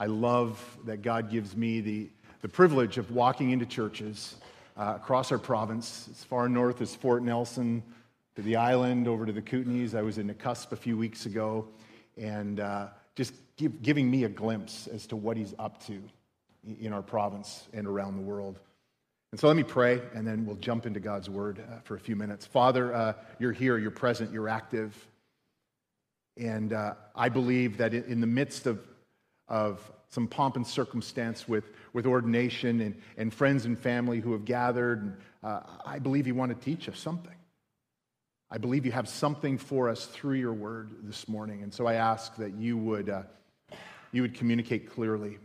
I love that God gives me the privilege of walking into churches across our province, as far north as Fort Nelson, to the island, over to the Kootenays. I was in Cusp a few weeks ago, and just giving me a glimpse as to what he's up to in our province and around the world. And so let me pray, and then we'll jump into God's word for a few minutes. Father, you're here, you're present, you're active, and I believe that in the midst of some pomp and circumstance with ordination and friends and family who have gathered. And, I believe you want to teach us something. I believe you have something for us through your word this morning. And so I ask that you would communicate clearly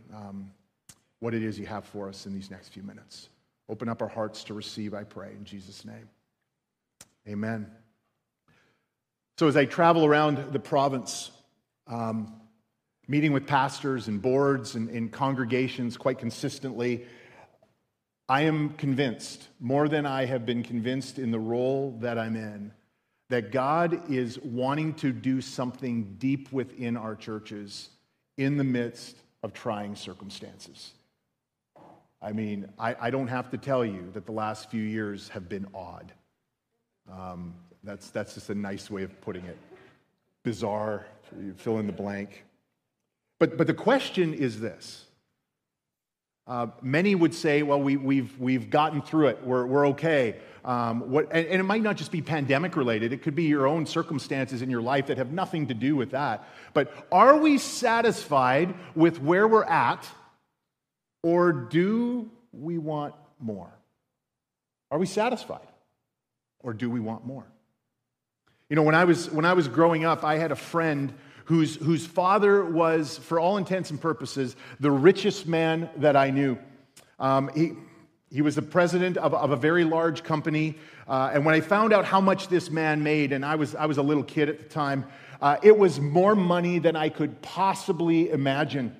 what it is you have for us in these next few minutes. Open up our hearts to receive, I pray, in Jesus' name. Amen. So as I travel around the province, meeting with pastors and boards and congregations quite consistently, I am convinced, more than I have been convinced in the role that I'm in, that God is wanting to do something deep within our churches in the midst of trying circumstances. I mean, I don't have to tell you that the last few years have been odd. That's just a nice way of putting it. Bizarre, you fill in the blank. But the question is this. Many would say, well, we've gotten through it. We're okay. And it might not just be pandemic related. It could be your own circumstances in your life that have nothing to do with that. But are we satisfied with where we're at, or do we want more? Are we satisfied, or do we want more? You know, when I was growing up, I had a friend whose father was, for all intents and purposes, the richest man that I knew. He was the president of a very large company, and when I found out how much this man made, and I was a little kid at the time, it was more money than I could possibly imagine.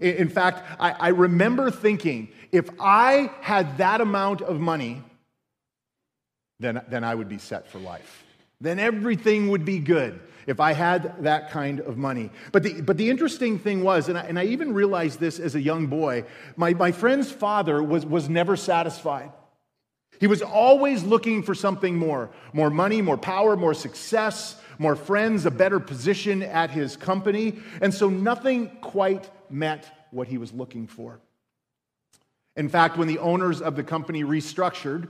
In fact, I remember thinking, if I had that amount of money, then I would be set for life. Then everything would be good if I had that kind of money. But the interesting thing was, and I even realized this as a young boy, my friend's father was never satisfied. He was always looking for something more money, more power, more success, more friends, a better position at his company. And so nothing quite met what he was looking for. In fact, when the owners of the company restructured,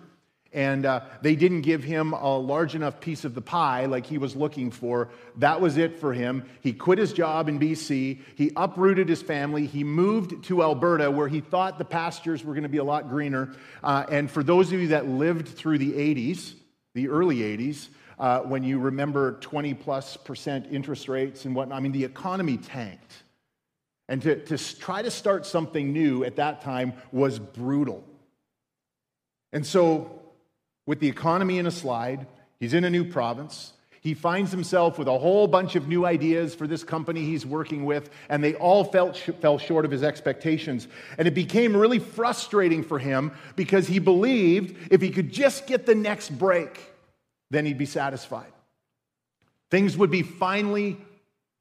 and they didn't give him a large enough piece of the pie like he was looking for, that was it for him. He quit his job in BC. He uprooted his family. He moved to Alberta, where he thought the pastures were going to be a lot greener. And for those of you that lived through the 80s, the early 80s, when you remember 20+% interest rates and whatnot, I mean, the economy tanked. And to try to start something new at that time was brutal. And so, with the economy in a slide, he's in a new province. He finds himself with a whole bunch of new ideas for this company he's working with, and they all fell short of his expectations. And it became really frustrating for him because he believed if he could just get the next break, then he'd be satisfied. Things would be finally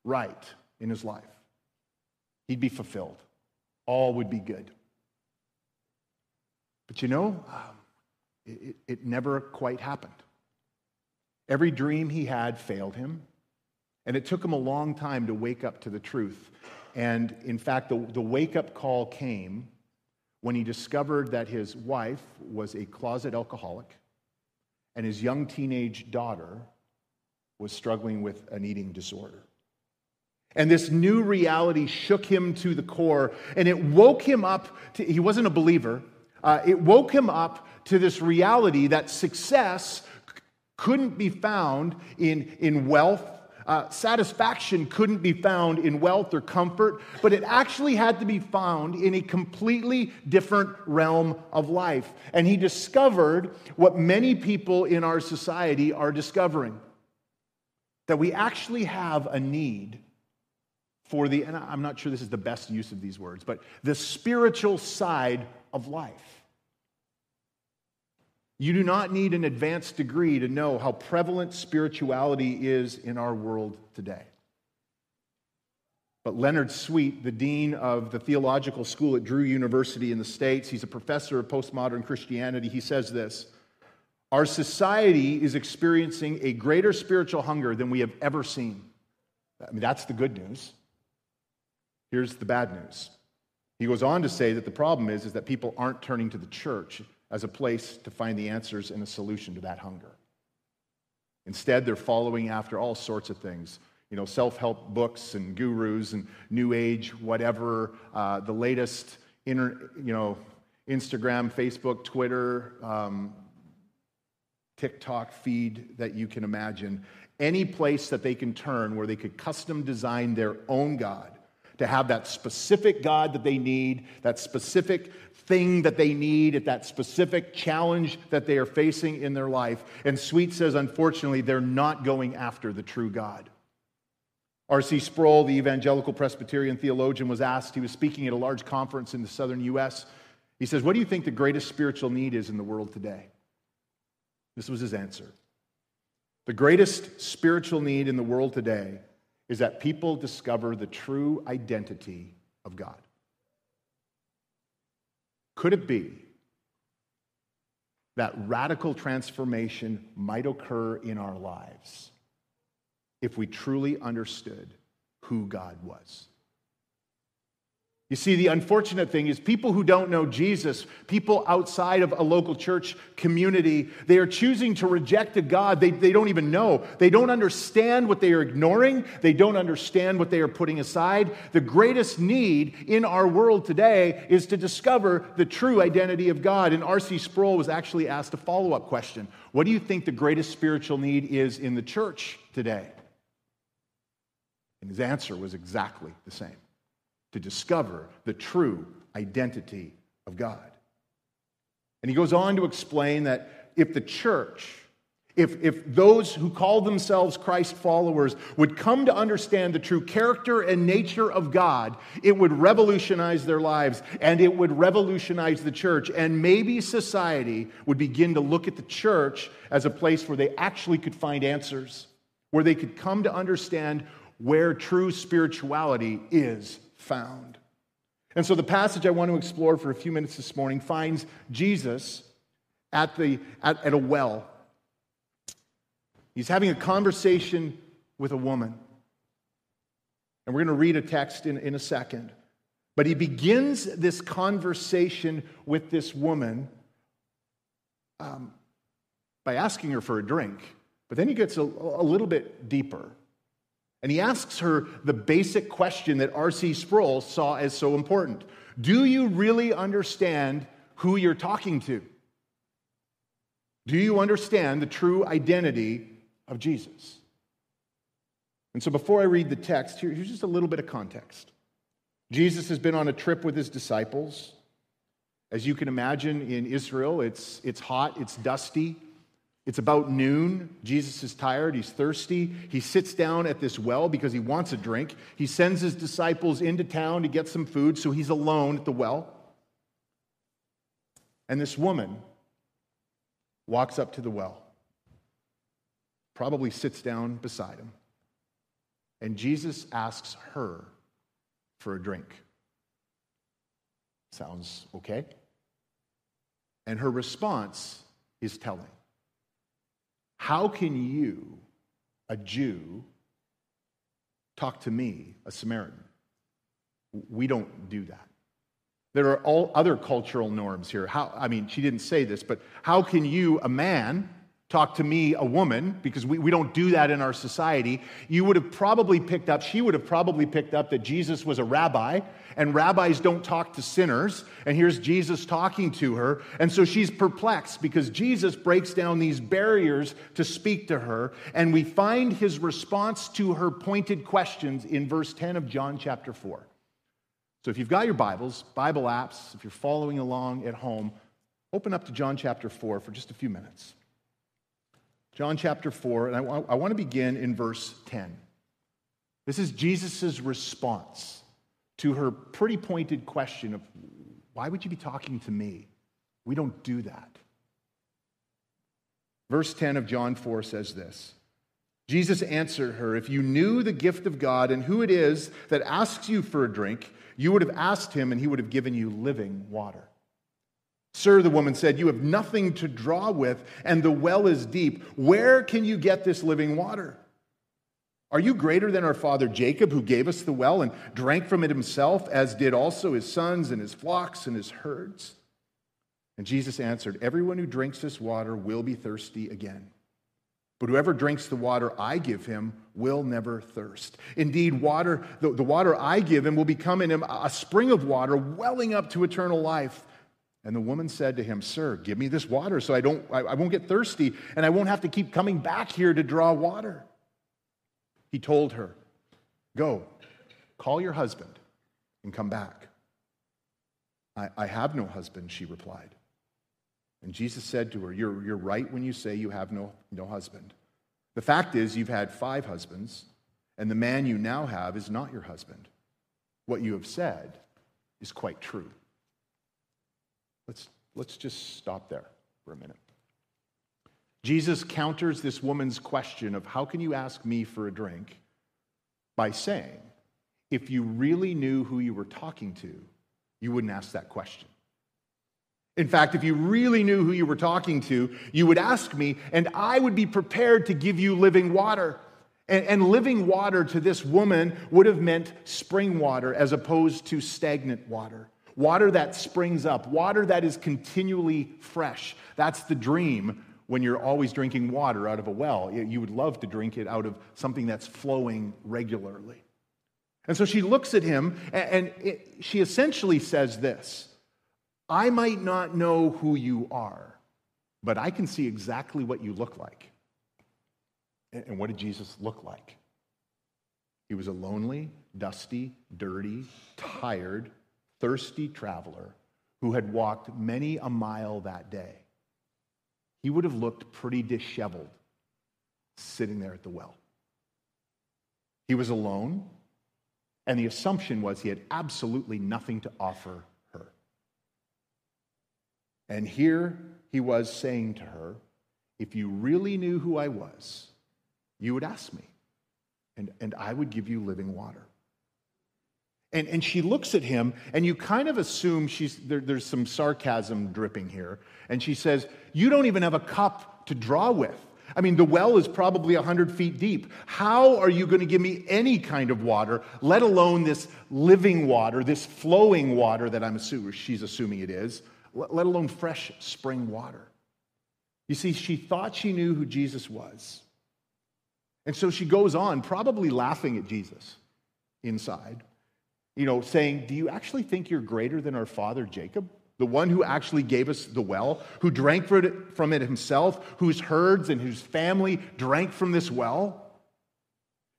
right in his life. He'd be fulfilled. All would be good. But you know, it never quite happened. Every dream he had failed him, and it took him a long time to wake up to the truth. And in fact, the wake-up call came when he discovered that his wife was a closet alcoholic, and his young teenage daughter was struggling with an eating disorder. And this new reality shook him to the core, and it woke him up. He wasn't a believer. It woke him up to this reality that success couldn't be found in wealth. Satisfaction couldn't be found in wealth or comfort, but it actually had to be found in a completely different realm of life. And he discovered what many people in our society are discovering, that we actually have a need for the, and I'm not sure this is the best use of these words, but the spiritual side of life. You do not need an advanced degree to know how prevalent spirituality is in our world today. But Leonard Sweet, the dean of the theological school at Drew University in the States, he's a professor of postmodern Christianity, he says this: our society is experiencing a greater spiritual hunger than we have ever seen. I mean, that's the good news. Here's the bad news. He goes on to say that the problem is that people aren't turning to the church as a place to find the answers and a solution to that hunger. Instead, they're following after all sorts of things, you know, self-help books and gurus and new age, whatever, the latest, Instagram, Facebook, Twitter, TikTok feed that you can imagine. Any place that they can turn where they could custom design their own God, to have that specific God that they need, that specific thing that they need at that specific challenge that they are facing in their life. And Sweet says, unfortunately, they're not going after the true God. R.C. Sproul, the evangelical Presbyterian theologian, was asked, he was speaking at a large conference in the southern U.S. He says, what do you think the greatest spiritual need is in the world today? This was his answer. The greatest spiritual need in the world today is that people discover the true identity of God. Could it be that radical transformation might occur in our lives if we truly understood who God was? You see, the unfortunate thing is people who don't know Jesus, people outside of a local church community, they are choosing to reject a God they don't even know. They don't understand what they are ignoring. They don't understand what they are putting aside. The greatest need in our world today is to discover the true identity of God. And R.C. Sproul was actually asked a follow-up question. What do you think the greatest spiritual need is in the church today? And his answer was exactly the same: to discover the true identity of God. And he goes on to explain that if the church, if those who call themselves Christ followers would come to understand the true character and nature of God, it would revolutionize their lives, and it would revolutionize the church, and maybe society would begin to look at the church as a place where they actually could find answers, where they could come to understand where true spirituality is found. And so the passage I want to explore for a few minutes this morning finds Jesus at a well. He's having a conversation with a woman. And we're going to read a text in a second. But he begins this conversation with this woman by asking her for a drink. But then he gets a little bit deeper. And he asks her the basic question that R.C. Sproul saw as so important. Do you really understand who you're talking to? Do you understand the true identity of Jesus? And so before I read the text, here's just a little bit of context. Jesus has been on a trip with his disciples. As you can imagine, in Israel, it's hot, it's dusty. It's about noon. Jesus is tired. He's thirsty. He sits down at this well because he wants a drink. He sends his disciples into town to get some food, so he's alone at the well. And this woman walks up to the well, probably sits down beside him, and Jesus asks her for a drink. Sounds okay? And her response is telling. How can you, a Jew, talk to me, a Samaritan? We don't do that. There are all other cultural norms here. She didn't say this, but how can you, a man, talk to me, a woman? Because we don't do that in our society. She would have probably picked up that Jesus was a rabbi, and rabbis don't talk to sinners, and here's Jesus talking to her, and so she's perplexed because Jesus breaks down these barriers to speak to her, and we find his response to her pointed questions in verse 10 of John chapter 4. So if you've got your Bibles, Bible apps, if you're following along at home, open up to John chapter 4 for just a few minutes. John chapter 4, and I want to begin in verse 10. This is Jesus' response to her pretty pointed question of, why would you be talking to me? We don't do that. Verse 10 of John 4 says this: Jesus answered her, "If you knew the gift of God and who it is that asks you for a drink, you would have asked him and he would have given you living water." "Sir," the woman said, "you have nothing to draw with and the well is deep. Where can you get this living water? Are you greater than our father Jacob, who gave us the well and drank from it himself, as did also his sons and his flocks and his herds?" And Jesus answered, "Everyone who drinks this water will be thirsty again. But whoever drinks the water I give him will never thirst. Indeed, the water I give him will become in him a spring of water welling up to eternal life." And the woman said to him, "Sir, give me this water so I won't get thirsty and I won't have to keep coming back here to draw water." He told her, "Go, call your husband and come back." I have no husband," she replied. And Jesus said to her, You're right when you say you have no husband. The fact is, you've had 5 husbands, and the man you now have is not your husband. What you have said is quite true." Let's just stop there for a minute. Jesus counters this woman's question of how can you ask me for a drink by saying, if you really knew who you were talking to, you wouldn't ask that question. In fact, if you really knew who you were talking to, you would ask me, and I would be prepared to give you living water. And living water to this woman would have meant spring water as opposed to stagnant water. Water that springs up, water that is continually fresh. That's the dream when you're always drinking water out of a well. You would love to drink it out of something that's flowing regularly. And so she looks at him, and she essentially says this: I might not know who you are, but I can see exactly what you look like. And what did Jesus look like? He was a lonely, dusty, dirty, tired, thirsty traveler who had walked many a mile that day. He would have looked pretty disheveled sitting there at the well. He was alone, and the assumption was he had absolutely nothing to offer. And here he was saying to her, if you really knew who I was, you would ask me, and I would give you living water. And she looks at him, and you kind of assume there's some sarcasm dripping here. And she says, you don't even have a cup to draw with. I mean, the well is probably 100 feet deep. How are you going to give me any kind of water, let alone this living water, this flowing water that she's assuming it is, let alone fresh spring water? You see, she thought she knew who Jesus was. And so she goes on, probably laughing at Jesus inside, saying, do you actually think you're greater than our father Jacob, the one who actually gave us the well, who drank from it himself, whose herds and whose family drank from this well?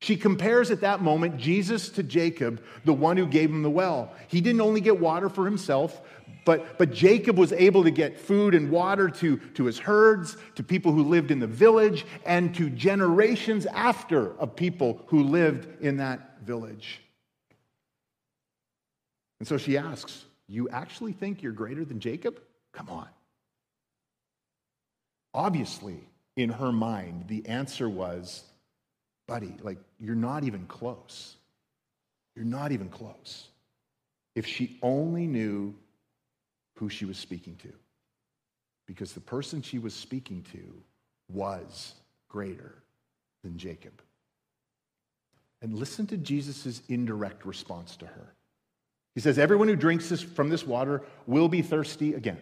She compares at that moment Jesus to Jacob, the one who gave him the well. He didn't only get water for himself, but Jacob was able to get food and water to his herds, to people who lived in the village, and to generations after of people who lived in that village. And so she asks, you actually think you're greater than Jacob? Come on. Obviously, in her mind, the answer was, buddy, you're not even close. You're not even close. If she only knew who she was speaking to, because the person she was speaking to was greater than Jacob. And listen to Jesus' indirect response to her. He says, everyone who drinks from this water will be thirsty again.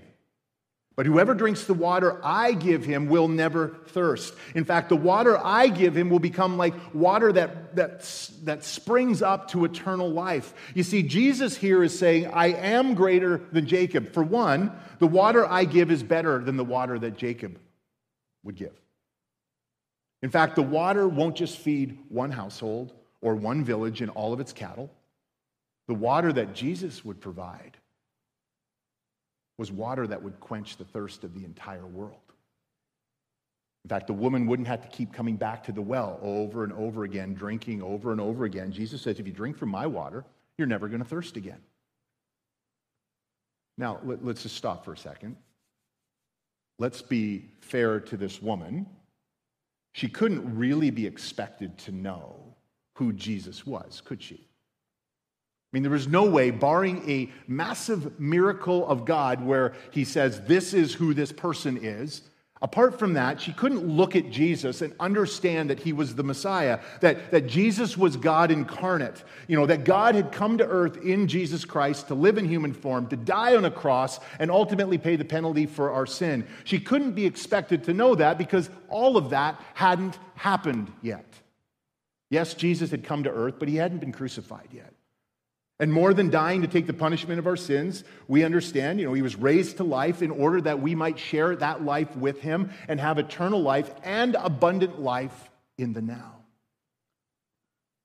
But whoever drinks the water I give him will never thirst. In fact, the water I give him will become like water that springs up to eternal life. You see, Jesus here is saying, I am greater than Jacob. For one, the water I give is better than the water that Jacob would give. In fact, the water won't just feed one household or one village and all of its cattle. The water that Jesus would provide was water that would quench the thirst of the entire world. In fact, the woman wouldn't have to keep coming back to the well over and over again, drinking over and over again. Jesus says, if you drink from my water, you're never going to thirst again. Now, let's just stop for a second. Let's be fair to this woman She couldn't really be expected to know who Jesus was, could she? I mean, there was no way, barring a massive miracle of God where he says, this is who this person is. Apart from that, she couldn't look at Jesus and understand that he was the Messiah, that Jesus was God incarnate, you know, that God had come to earth in Jesus Christ to live in human form, to die on a cross, and ultimately pay the penalty for our sin. She couldn't be expected to know that because all of that hadn't happened yet. Yes, Jesus had come to earth, but he hadn't been crucified yet. And more than dying to take the punishment of our sins, we understand, you know, he was raised to life in order that we might share that life with him and have eternal life and abundant life in the now.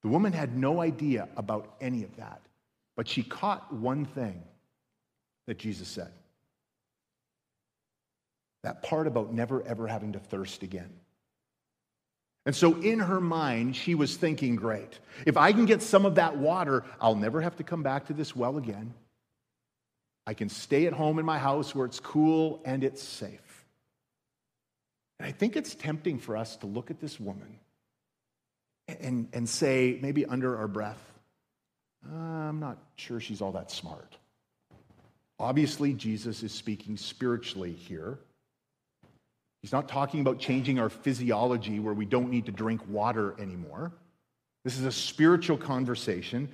The woman had no idea about any of that, but she caught one thing that Jesus said. That part about never, ever having to thirst again. And so in her mind, she was thinking, great, if I can get some of that water, I'll never have to come back to this well again. I can stay at home in my house where it's cool and it's safe. And I think it's tempting for us to look at this woman and say, maybe under our breath, I'm not sure she's all that smart. Obviously, Jesus is speaking spiritually here. He's not talking about changing our physiology where we don't need to drink water anymore. This is a spiritual conversation.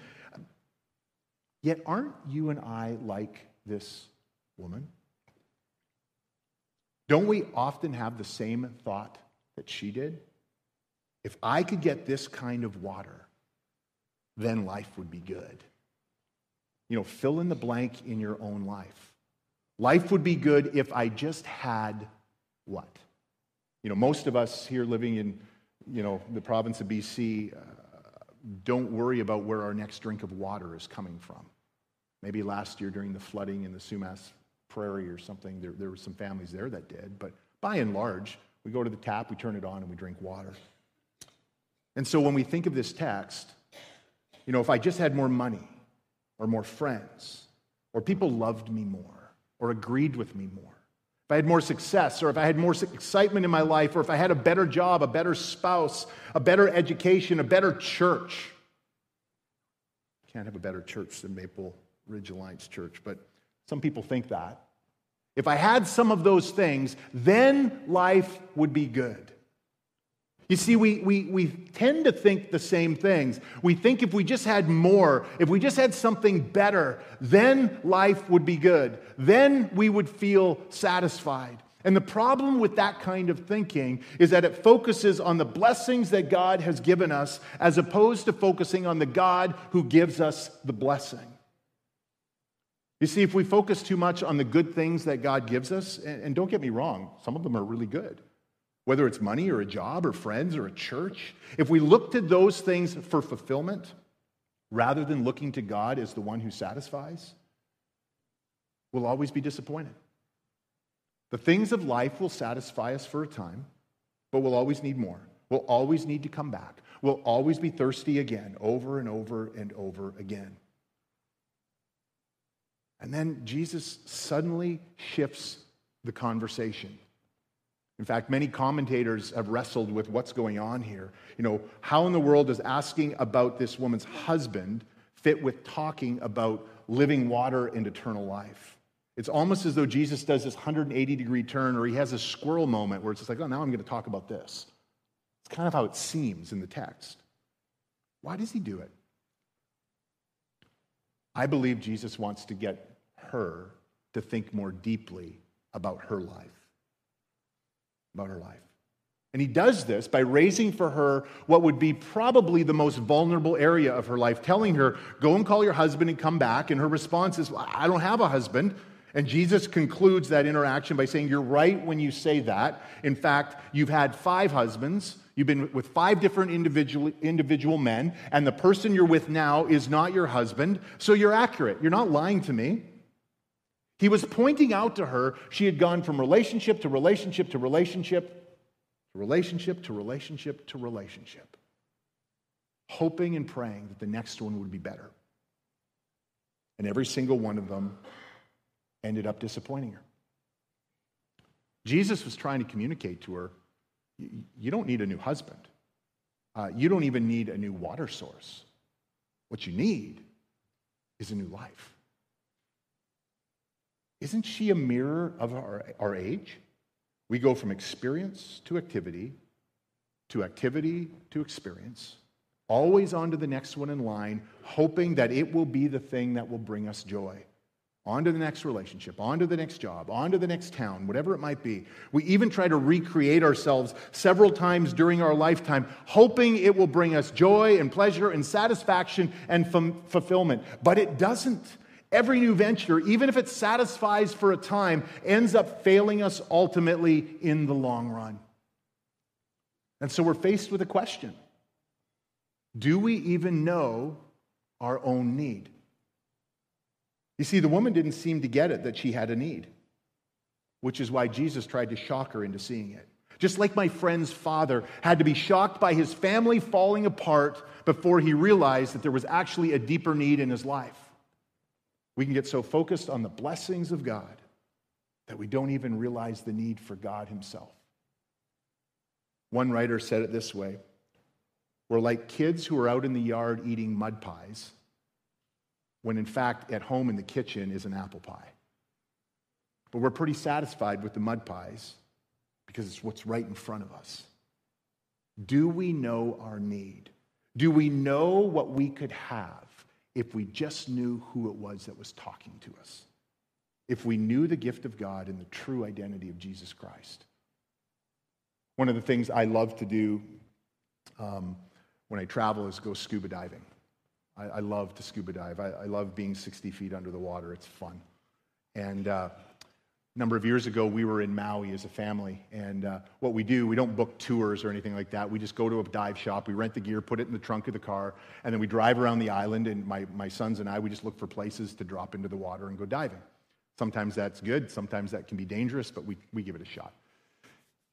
Yet aren't you and I like this woman? Don't we often have the same thought that she did? If I could get this kind of water, then life would be good. You know, fill in the blank in your own life. Life would be good if I just had what? You know, most of us here living in, you know, the province of BC don't worry about where our next drink of water is coming from. Maybe last year during the flooding in the Sumas Prairie or something, there were some families there that did. But by and large, we go to the tap, we turn it on, and we drink water. And so when we think of this text, you know, if I just had more money or more friends or people loved me more or agreed with me more, if I had more success, or if I had more excitement in my life, or if I had a better job, a better spouse, a better education, a better church. Can't have a better church than Maple Ridge Alliance Church, but some people think that. If I had some of those things, then life would be good. You see, we tend to think the same things. We think if we just had more, if we just had something better, then life would be good. Then we would feel satisfied. And the problem with that kind of thinking is that it focuses on the blessings that God has given us as opposed to focusing on the God who gives us the blessing. You see, if we focus too much on the good things that God gives us, and don't get me wrong, some of them are really good. Whether it's money or a job or friends or a church, if we look to those things for fulfillment rather than looking to God as the one who satisfies, we'll always be disappointed. The things of life will satisfy us for a time, but we'll always need more. We'll always need to come back. We'll always be thirsty again, over and over and over again. And then Jesus suddenly shifts the conversation. In fact, many commentators have wrestled with what's going on here. You know, how in the world does asking about this woman's husband fit with talking about living water and eternal life? It's almost as though Jesus does this 180-degree turn, or he has a squirrel moment where it's just like, oh, now I'm going to talk about this. It's kind of how it seems in the text. Why does he do it? I believe Jesus wants to get her to think more deeply about her life. And he does this by raising for her what would be probably the most vulnerable area of her life, telling her, go and call your husband and come back. And her response is, I don't have a husband. And Jesus concludes that interaction by saying, you're right when you say that. In fact, you've had 5 husbands. You've been with 5 different individual men. And the person you're with now is not your husband. So you're accurate. You're not lying to me. He was pointing out to her she had gone from relationship to relationship to relationship to relationship to relationship to relationship, hoping and praying that the next one would be better. And every single one of them ended up disappointing her. Jesus was trying to communicate to her, You don't need a new husband. You don't even need a new water source. What you need is a new life. Isn't she a mirror of our age? We go from experience to activity, to activity to experience, always on to the next one in line, hoping that it will be the thing that will bring us joy. On to the next relationship, on to the next job, on to the next town, whatever it might be. We even try to recreate ourselves several times during our lifetime, hoping it will bring us joy and pleasure and satisfaction and fulfillment. But it doesn't. Every new venture, even if it satisfies for a time, ends up failing us ultimately in the long run. And so we're faced with a question. Do we even know our own need? You see, the woman didn't seem to get it that she had a need, which is why Jesus tried to shock her into seeing it. Just like my friend's father had to be shocked by his family falling apart before he realized that there was actually a deeper need in his life. We can get so focused on the blessings of God that we don't even realize the need for God himself. One writer said it this way, we're like kids who are out in the yard eating mud pies, when in fact at home in the kitchen is an apple pie. But we're pretty satisfied with the mud pies because it's what's right in front of us. Do we know our need? Do we know what we could have if we just knew who it was that was talking to us? If we knew the gift of God and the true identity of Jesus Christ. One of the things I love to do when I travel is go scuba diving. I love to scuba dive. I love being 60 feet under the water. It's fun. And a number of years ago, we were in Maui as a family. And what we do, we don't book tours or anything like that. We just go to a dive shop. We rent the gear, put it in the trunk of the car, and then we drive around the island. And my sons and I, we just look for places to drop into the water and go diving. Sometimes that's good. Sometimes that can be dangerous, but we give it a shot.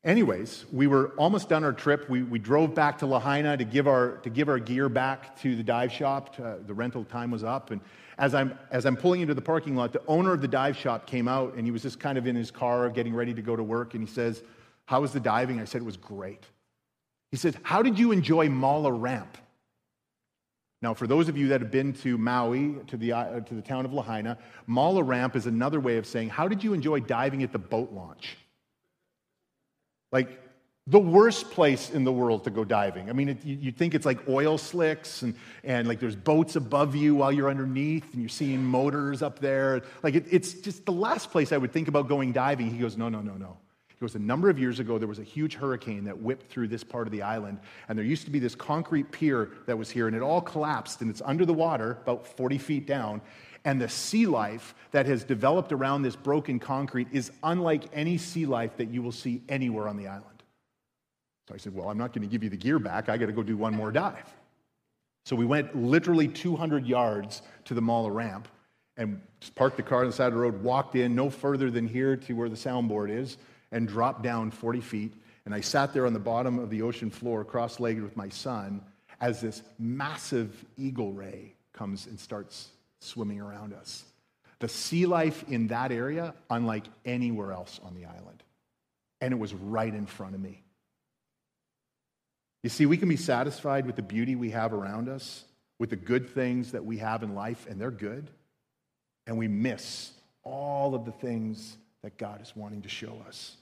Anyways, we were almost done our trip. We drove back to Lahaina to give our gear back to the dive shop. The rental time was up, and as I'm pulling into the parking lot, the owner of the dive shop came out, and he was just kind of in his car getting ready to go to work, and he says, "How was the diving?" I said, "It was great." He says, "How did you enjoy Mala Ramp?" Now, for those of you that have been to Maui, to the town of Lahaina, Mala Ramp is another way of saying, "How did you enjoy diving at the boat launch?" Like, the worst place in the world to go diving. I mean, you think it's like oil slicks and like there's boats above you while you're underneath and you're seeing motors up there. Like, it's just the last place I would think about going diving. He goes, no. He goes, a number of years ago, there was a huge hurricane that whipped through this part of the island, and there used to be this concrete pier that was here, and it all collapsed, and it's under the water, about 40 feet down, and the sea life that has developed around this broken concrete is unlike any sea life that you will see anywhere on the island. So I said, well, I'm not going to give you the gear back. I got to go do one more dive. So we went literally 200 yards to the Mala Ramp and just parked the car on the side of the road, walked in no further than here to where the soundboard is, and dropped down 40 feet. And I sat there on the bottom of the ocean floor, cross-legged with my son, as this massive eagle ray comes and starts swimming around us. The sea life in that area, unlike anywhere else on the island. And it was right in front of me. You see, we can be satisfied with the beauty we have around us, with the good things that we have in life, and they're good. And we miss all of the things that God is wanting to show us.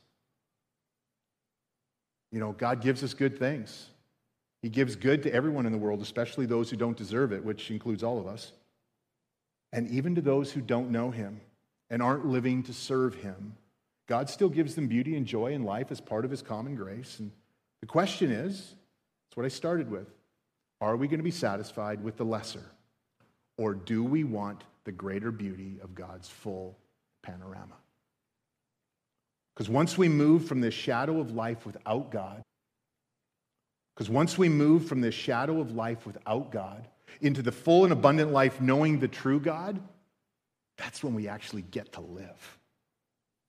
You know, God gives us good things. He gives good to everyone in the world, especially those who don't deserve it, which includes all of us. And even to those who don't know him and aren't living to serve him, God still gives them beauty and joy in life as part of his common grace. And the question is, that's what I started with, are we going to be satisfied with the lesser? Or do we want the greater beauty of God's full panorama? Because once we move from this shadow of life without God, into the full and abundant life, knowing the true God, that's when we actually get to live.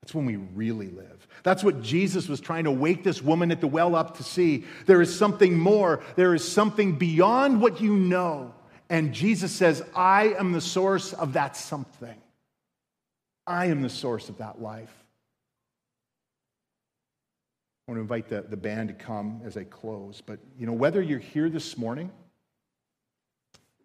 That's when we really live. That's what Jesus was trying to wake this woman at the well up to see. There is something more. There is something beyond what you know. And Jesus says, I am the source of that something. I am the source of that life. I want to invite the band to come as I close. But, you know, whether you're here this morning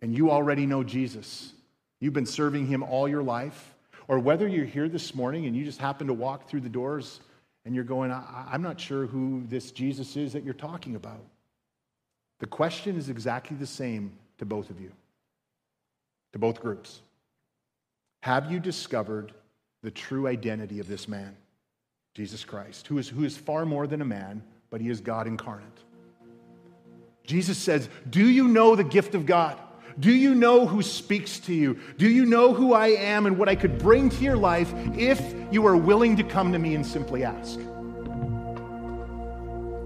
and you already know Jesus, you've been serving him all your life, or whether you're here this morning and you just happen to walk through the doors and you're going, I'm not sure who this Jesus is that you're talking about. The question is exactly the same to both of you, to both groups. Have you discovered the true identity of this man, Jesus Christ, who is far more than a man, but he is God incarnate? Jesus says, do you know the gift of God? Do you know who speaks to you? Do you know who I am and what I could bring to your life if you are willing to come to me and simply ask?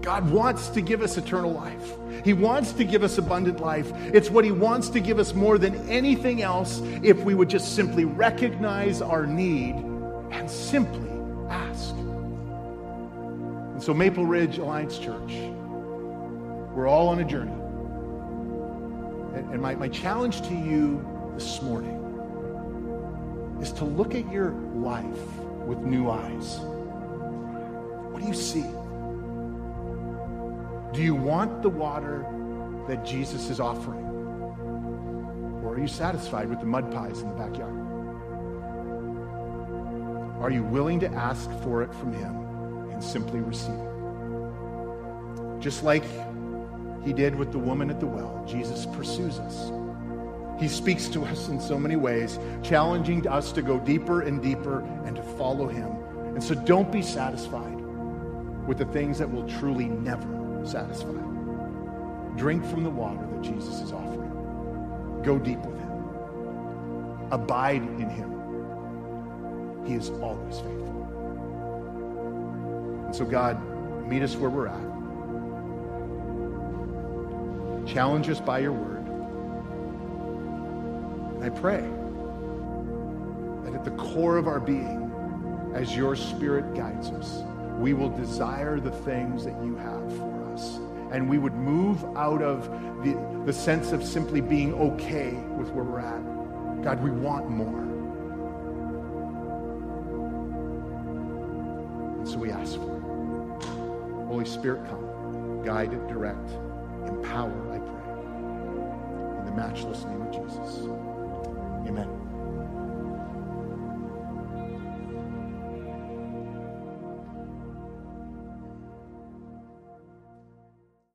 God wants to give us eternal life. He wants to give us abundant life. It's what he wants to give us more than anything else if we would just simply recognize our need and simply ask. And so Maple Ridge Alliance Church, we're all on a journey. And my challenge to you this morning is to look at your life with new eyes. What do you see? Do you want the water that Jesus is offering? Or are you satisfied with the mud pies in the backyard? Are you willing to ask for it from him and simply receive it? Just like he did with the woman at the well, Jesus pursues us. He speaks to us in so many ways, challenging us to go deeper and deeper and to follow him. And so don't be satisfied with the things that will truly never satisfied. Drink from the water that Jesus is offering. Go deep with him. Abide in him. He is always faithful. And so God, meet us where we're at. Challenge us by your word. I pray that at the core of our being, as your spirit guides us, we will desire the things that you have for us. And we would move out of the sense of simply being okay with where we're at. God, we want more. And so we ask for it. Holy Spirit, come. Guide, direct, empower, I pray. In the matchless name of Jesus.